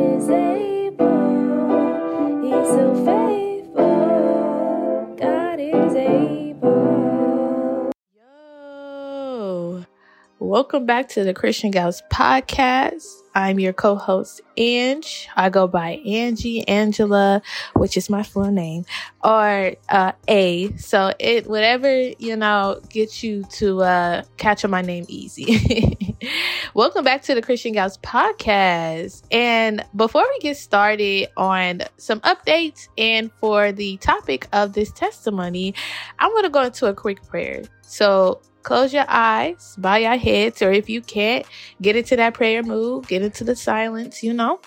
is able. He's so faithful. God is able. Yo, welcome back to the Christian Gals Podcast. I'm your co-host, Ange. I go by Angie, Angela, which is my full name, or A. So it whatever, you know, gets you to catch on my name easy. Welcome back to the Christian Gals Podcast. And before we get started on some updates and for the topic of this testimony, I'm going to go into a quick prayer. So close your eyes, bow your heads, or if you can't, get into that prayer mood, get into the silence, you know.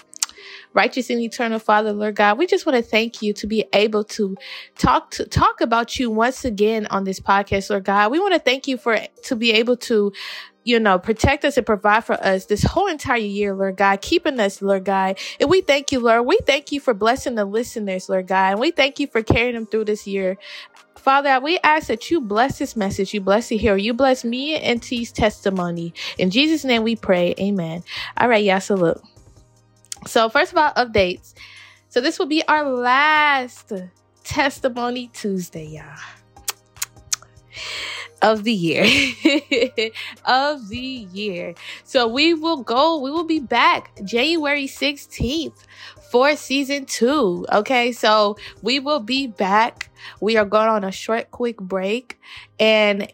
Righteous and eternal Father, Lord God, we just want to thank you to be able to talk about you once again on this podcast, Lord God. We want to thank you for to be able to, you know, protect us and provide for us this whole entire year, Lord God, keeping us, Lord God. And we thank you, Lord. We thank you for blessing the listeners, Lord God. And we thank you for carrying them through this year. Father, we ask that you bless this message. You bless it here. You bless me and Tee's testimony. In Jesus' name we pray. Amen. All right, y'all, salute. So first of all, updates. So this will be our last Testimony Tuesday, y'all, of the year. So we will be back January 16th for season 2. Okay, so we will be back. We are going on a short, quick break. And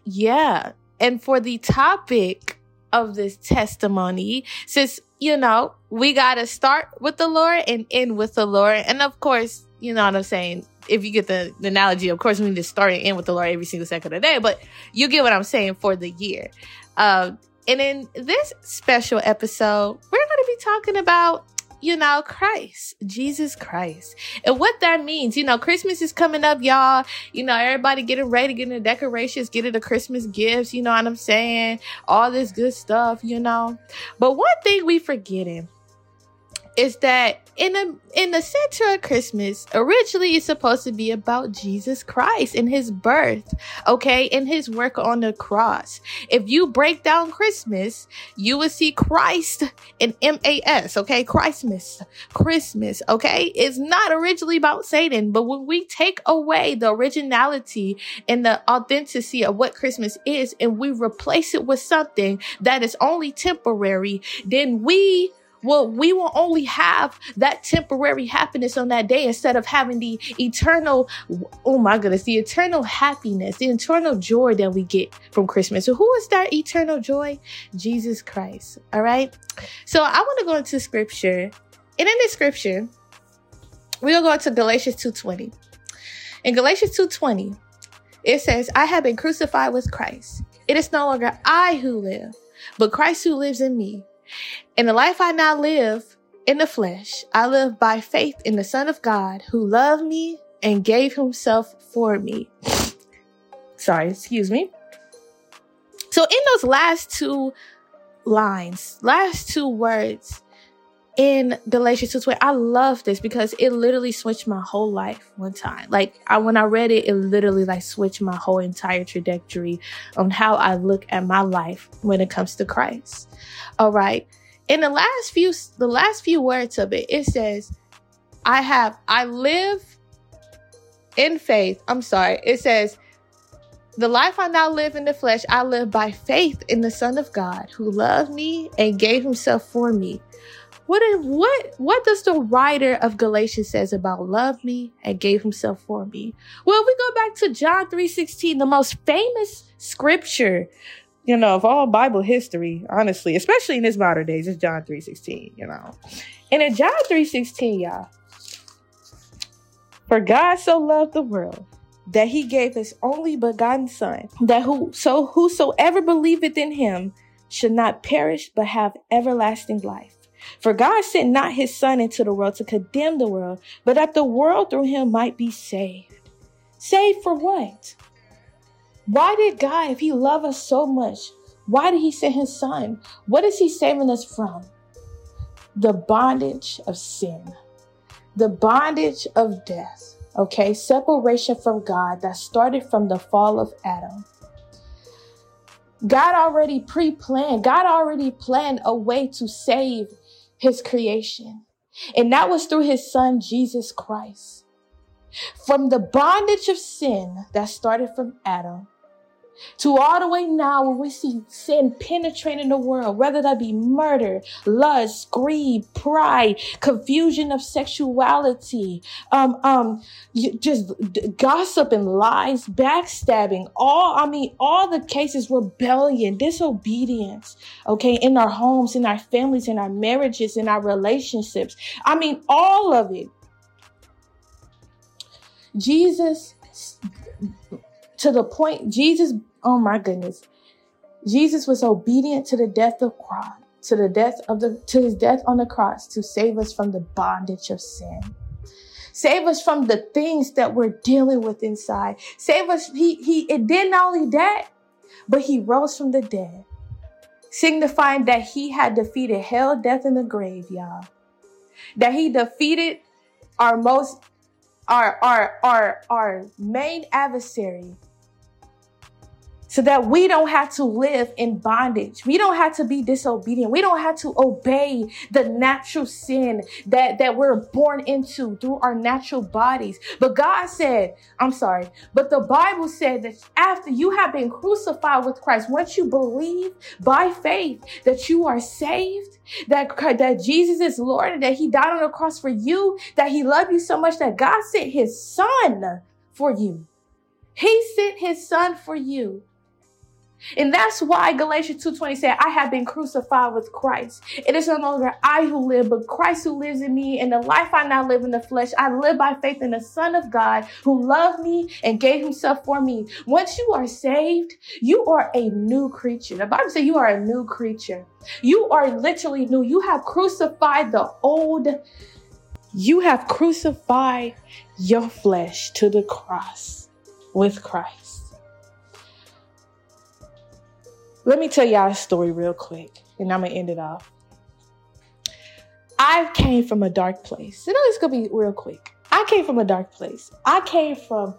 for the topic of this testimony, since, you know, we got to start with the Lord and end with the Lord. And of course, you know what I'm saying? If you get the analogy, of course, we need to start and end with the Lord every single second of the day. But you get what I'm saying for the year. And in this special episode, we're going to be talking about, you know, Christ, Jesus Christ, and what that means. You know, Christmas is coming up, y'all. You know, everybody getting ready, getting the decorations, getting the Christmas gifts. You know what I'm saying? All this good stuff, you know. But one thing we forgetting is that in the center of Christmas, originally it's supposed to be about Jesus Christ and his birth, okay, and his work on the cross. If you break down Christmas, you will see Christ and M-A-S, okay, Christmas, okay? It's not originally about Satan, but when we take away the originality and the authenticity of what Christmas is and we replace it with something that is only temporary, then we will only have that temporary happiness on that day instead of having the eternal, oh my goodness, the eternal happiness, the eternal joy that we get from Christmas. So who is that eternal joy? Jesus Christ. All right. So I want to go into scripture. And in the scripture, we'll go to Galatians 2:20. In Galatians 2:20, it says, I have been crucified with Christ. It is no longer I who live, but Christ who lives in me. In the life I now live in the flesh, I live by faith in the Son of God who loved me and gave himself for me. Sorry, excuse me. So in those last two lines, last two words in Galatians 2:20, I love this because it literally switched my whole life one time. Like when I read it, it literally like switched my whole entire trajectory on how I look at my life when it comes to Christ. All right. In the last few words of it, it says, I live in faith. I'm sorry. It says, the life I now live in the flesh, I live by faith in the Son of God who loved me and gave himself for me. What does the writer of Galatians says about love me and gave himself for me? Well, we go back to John 3:16, the most famous scripture, you know, of all Bible history, honestly, especially in this modern days, it's John 3:16, you know. And in John 3:16, y'all, for God so loved the world that he gave his only begotten son, that whosoever believeth in him should not perish but have everlasting life. For God sent not his son into the world to condemn the world, but that the world through him might be saved. Saved for what? Why did God, if he loved us so much, why did he send his son? What is he saving us from? The bondage of sin, the bondage of death, okay? Separation from God that started from the fall of Adam. God already planned a way to save his creation. And that was through his son, Jesus Christ. From the bondage of sin that started from Adam to all the way now when we see sin penetrating the world, whether that be murder, lust, greed, pride, confusion of sexuality, just gossip and lies, backstabbing, all the cases, rebellion, disobedience, okay, in our homes, in our families, in our marriages, in our relationships. All of it. Jesus was obedient to the death of cross, to his death on the cross to save us from the bondage of sin. Save us from the things that we're dealing with inside. Save us. It did not only that, but he rose from the dead, signifying that he had defeated hell, death, and the grave, y'all. That he defeated our main adversary, so that we don't have to live in bondage. We don't have to be disobedient. We don't have to obey the natural sin that we're born into through our natural bodies. But the Bible said that after you have been crucified with Christ, once you believe by faith that you are saved, that Jesus is Lord, and that he died on the cross for you, that he loved you so much that God sent his son for you. He sent his son for you. And that's why Galatians 2:20 said, I have been crucified with Christ. It is no longer I who live, but Christ who lives in me. And the life I now live in the flesh, I live by faith in the Son of God who loved me and gave himself for me. Once you are saved, you are a new creature. The Bible says you are a new creature. You are literally new. You have crucified the old. You have crucified your flesh to the cross with Christ. Let me tell y'all a story real quick, and I'm going to end it off. I came from a dark place. You know, it's going to be real quick. I came from a dark place. I came from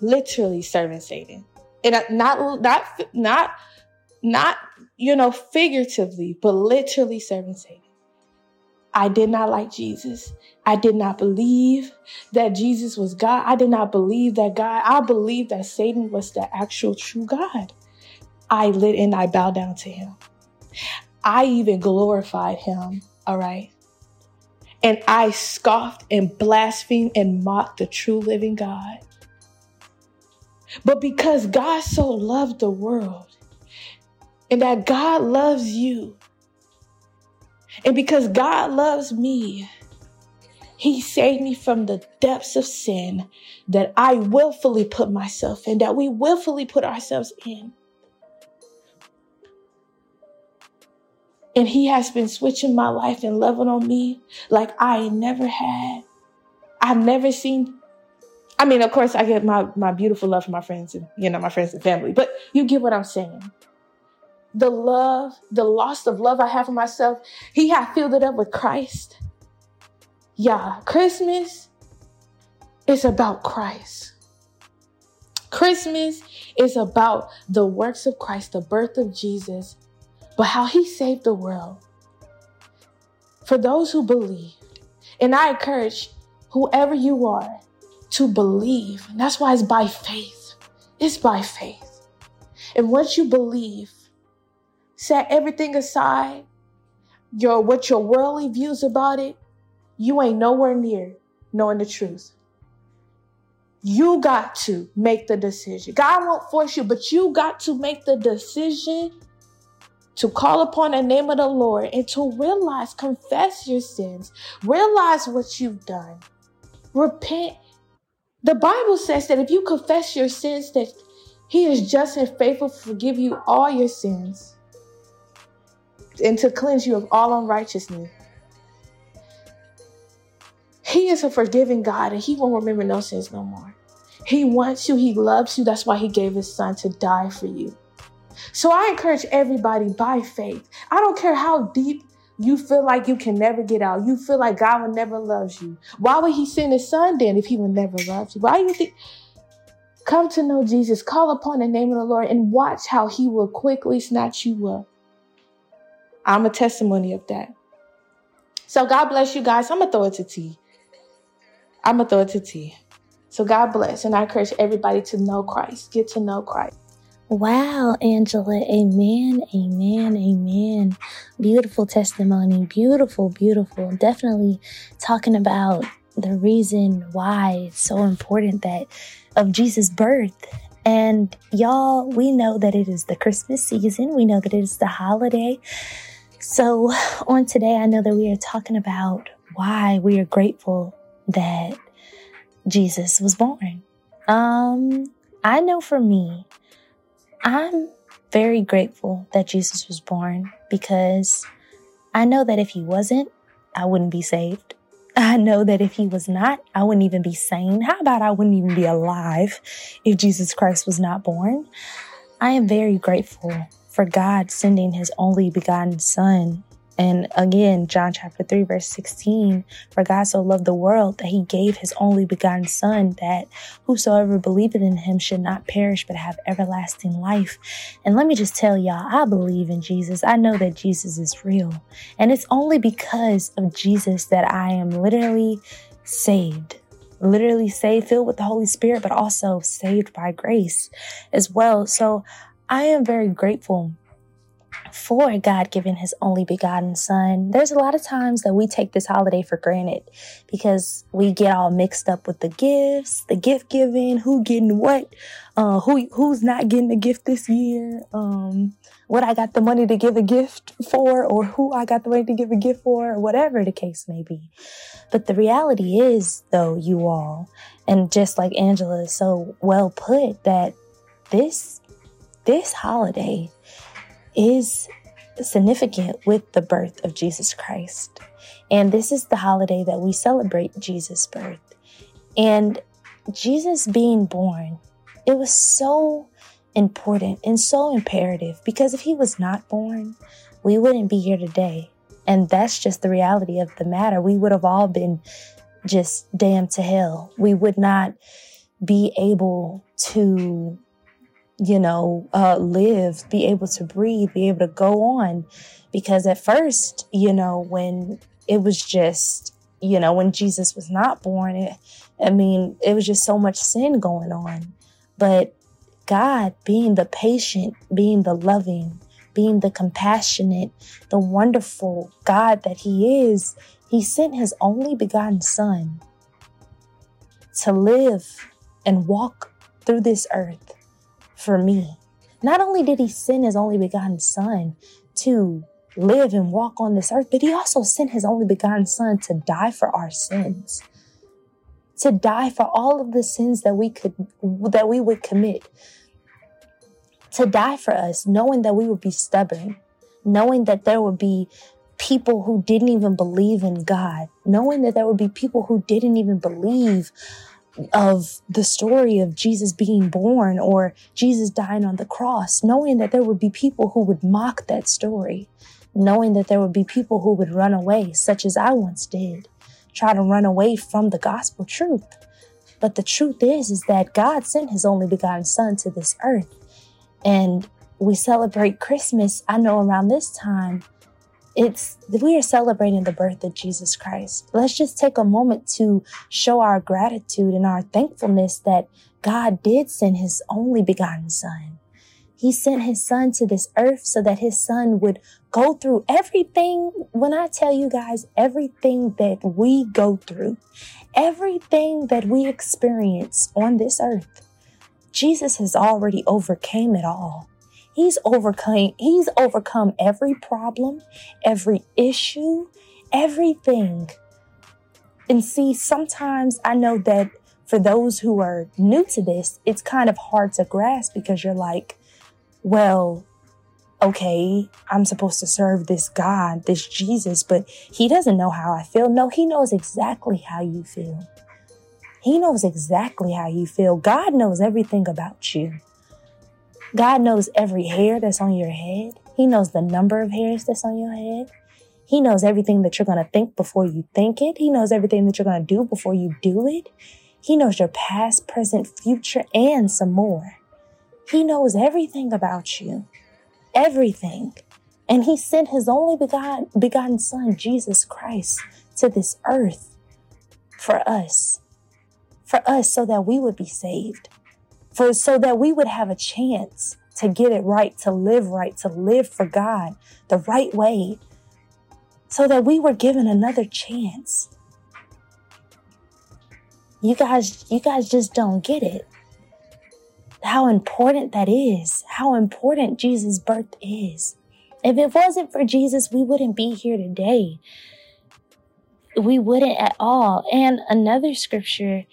literally serving Satan. And not figuratively, but literally serving Satan. I did not like Jesus. I did not believe that Jesus was God. I did not believe that God. I believed that Satan was the actual true God. I lit and I bowed down to him. I even glorified him, all right? And I scoffed and blasphemed and mocked the true living God. But because God so loved the world, and that God loves you, and because God loves me, he saved me from the depths of sin that I willfully put myself in, that we willfully put ourselves in. And he has been switching my life and loving on me like I never had. I've never seen. Of course, I get my beautiful love from my friends and, my friends and family. But you get what I'm saying. The love, the loss of love I have for myself, he had filled it up with Christ. Yeah, Christmas is about Christ. Christmas is about the works of Christ, the birth of Jesus, but how he saved the world for those who believe. And I encourage whoever you are to believe. And that's why it's by faith. It's by faith. And once you believe, set everything aside, your worldly views about it, you ain't nowhere near knowing the truth. You got to make the decision. God won't force you, but you got to make the decision to call upon the name of the Lord and to realize, confess your sins, realize what you've done, repent. The Bible says that if you confess your sins, that he is just and faithful to forgive you all your sins and to cleanse you of all unrighteousness. He is a forgiving God, and he won't remember no sins no more. He wants you. He loves you. That's why he gave his son to die for you. So I encourage everybody by faith. I don't care how deep you feel like you can never get out. You feel like God will never love you. Why would he send his son then if he would never love you? Why do you think? Come to know Jesus. Call upon the name of the Lord and watch how he will quickly snatch you up. I'm a testimony of that. So God bless you guys. I'm going to throw it to Tee. So God bless. And I encourage everybody to know Christ. Get to know Christ. Wow, Angela. Amen, amen, amen. Beautiful testimony. Beautiful, beautiful. Definitely talking about the reason why it's so important that of Jesus' birth. And y'all, we know that it is the Christmas season. We know that it is the holiday. So on today, I know that we are talking about why we are grateful that Jesus was born. I know for me, I'm very grateful that Jesus was born because I know that if he wasn't, I wouldn't be saved. I know that if he was not, I wouldn't even be sane. How about I wouldn't even be alive if Jesus Christ was not born? I am very grateful for God sending his only begotten son. And again, John chapter 3, verse 16, for God so loved the world that he gave his only begotten son, that whosoever believeth in him should not perish, but have everlasting life. And let me just tell y'all, I believe in Jesus. I know that Jesus is real. And it's only because of Jesus that I am literally saved, filled with the Holy Spirit, but also saved by grace as well. So I am very grateful for God giving his only begotten son. There's a lot of times that we take this holiday for granted because we get all mixed up with the gifts, the gift giving, who getting what, who's not getting a gift this year, what I got the money to give a gift for, or who I got the money to give a gift for, or whatever the case may be. But the reality is, though, you all, and just like Angela so well put, that this holiday is significant with the birth of Jesus Christ. And this is the holiday that we celebrate Jesus' birth. And Jesus being born, it was so important and so imperative, because if he was not born, we wouldn't be here today. And that's just the reality of the matter. We would have all been just damned to hell. We would not be able to live, be able to breathe, be able to go on. Because at first, when Jesus was not born, it was just so much sin going on. But God, being the patient, being the loving, being the compassionate, the wonderful God that he is, he sent his only begotten son to live and walk through this earth for me. Not only did he send his only begotten son to live and walk on this earth, but he also sent his only begotten son to die for our sins, to die for all of the sins that we would commit, to die for us, knowing that we would be stubborn, knowing that there would be people who didn't even believe in God, knowing that there would be people who didn't even believe of the story of Jesus being born or Jesus dying on the cross, knowing that there would be people who would mock that story, knowing that there would be people who would run away, such as I once did, try to run away from the gospel truth. But the truth is that God sent his only begotten son to this earth. And we celebrate Christmas. I know around this time, we are celebrating the birth of Jesus Christ. Let's just take a moment to show our gratitude and our thankfulness that God did send his only begotten son. He sent his son to this earth so that his son would go through everything. When I tell you guys, everything that we go through, everything that we experience on this earth, Jesus has already overcame it all. He's overcome every problem, every issue, everything. And see, sometimes I know that for those who are new to this, it's kind of hard to grasp because you're like, well, okay, I'm supposed to serve this God, this Jesus, but he doesn't know how I feel. No, he knows exactly how you feel. He knows exactly how you feel. God knows everything about you. God knows every hair that's on your head. He knows the number of hairs that's on your head. He knows everything that you're going to think before you think it. He knows everything that you're going to do before you do it. He knows your past, present, future, and some more. He knows everything about you. Everything. And he sent his only begotten son, Jesus Christ, to this earth for us so that we would be saved, so that we would have a chance to get it right, to live for God the right way, so that we were given another chance. You guys just don't get it. How important that is, how important Jesus' birth is. If it wasn't for Jesus, we wouldn't be here today. We wouldn't at all. And another scripture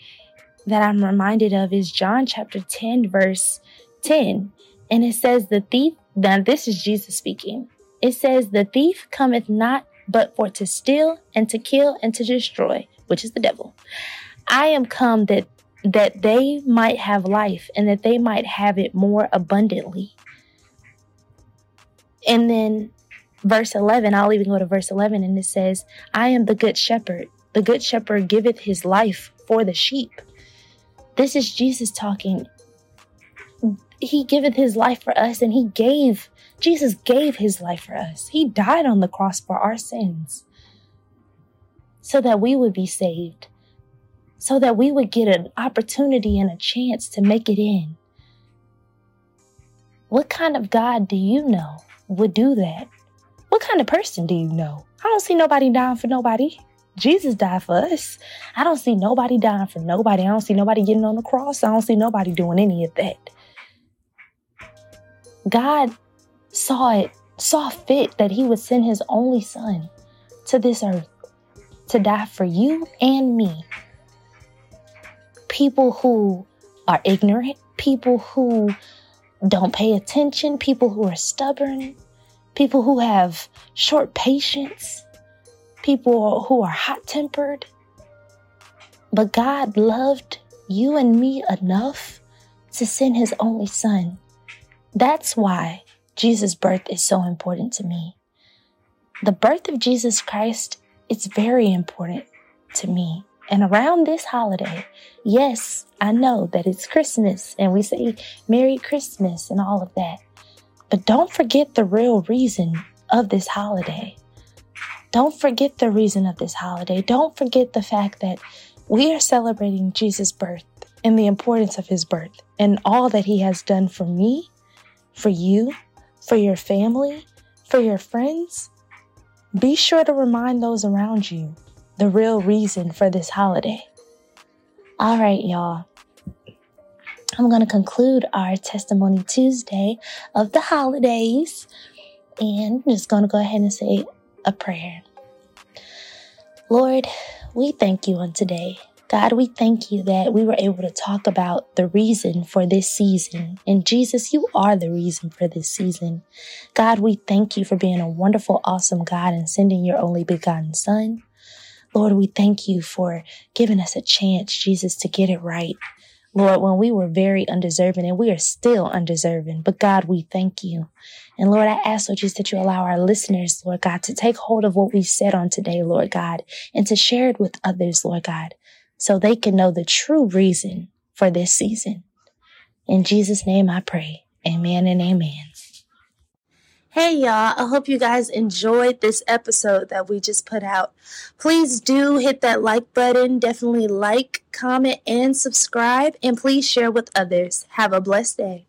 that I'm reminded of is John chapter 10, verse 10. And it says, the thief, now this is Jesus speaking. It says, the thief cometh not but for to steal and to kill and to destroy, which is the devil. I am come that they might have life and that they might have it more abundantly. And then verse 11, I'll even go to verse 11, and it says, I am the good shepherd. The good shepherd giveth his life for the sheep. This is Jesus talking. He giveth his life for us, and Jesus gave his life for us. He died on the cross for our sins so that we would be saved, so that we would get an opportunity and a chance to make it in. What kind of God do you know would do that? What kind of person do you know? I don't see nobody dying for nobody. Jesus died for us. I don't see nobody dying for nobody. I don't see nobody getting on the cross. I don't see nobody doing any of that. God saw fit that he would send his only son to this earth to die for you and me. People who are ignorant, people who don't pay attention, people who are stubborn, people who have short patience, people who are hot-tempered. But God loved you and me enough to send his only son. That's why Jesus' birth is so important to me. The birth of Jesus Christ, it's very important to me. And around this holiday, yes, I know that it's Christmas and we say Merry Christmas and all of that. But don't forget the real reason of this holiday. Don't forget the reason of this holiday. Don't forget the fact that we are celebrating Jesus' birth and the importance of his birth and all that he has done for me, for you, for your family, for your friends. Be sure to remind those around you the real reason for this holiday. All right, y'all. I'm going to conclude our Testimony Tuesday of the holidays. And I'm just going to go ahead and say a prayer. Lord, we thank you on today. God, we thank you that we were able to talk about the reason for this season. And Jesus, you are the reason for this season. God, we thank you for being a wonderful, awesome God and sending your only begotten son. Lord, we thank you for giving us a chance, Jesus, to get it right. Lord, when we were very undeserving, and we are still undeserving, but God, we thank you. And Lord, I ask, Lord Jesus, that you allow our listeners, Lord God, to take hold of what we've said on today, Lord God, and to share it with others, Lord God, so they can know the true reason for this season. In Jesus' name I pray. Amen and amen. Hey, y'all, I hope you guys enjoyed this episode that we just put out. Please do hit that like button. Definitely like, comment, and subscribe. And please share with others. Have a blessed day.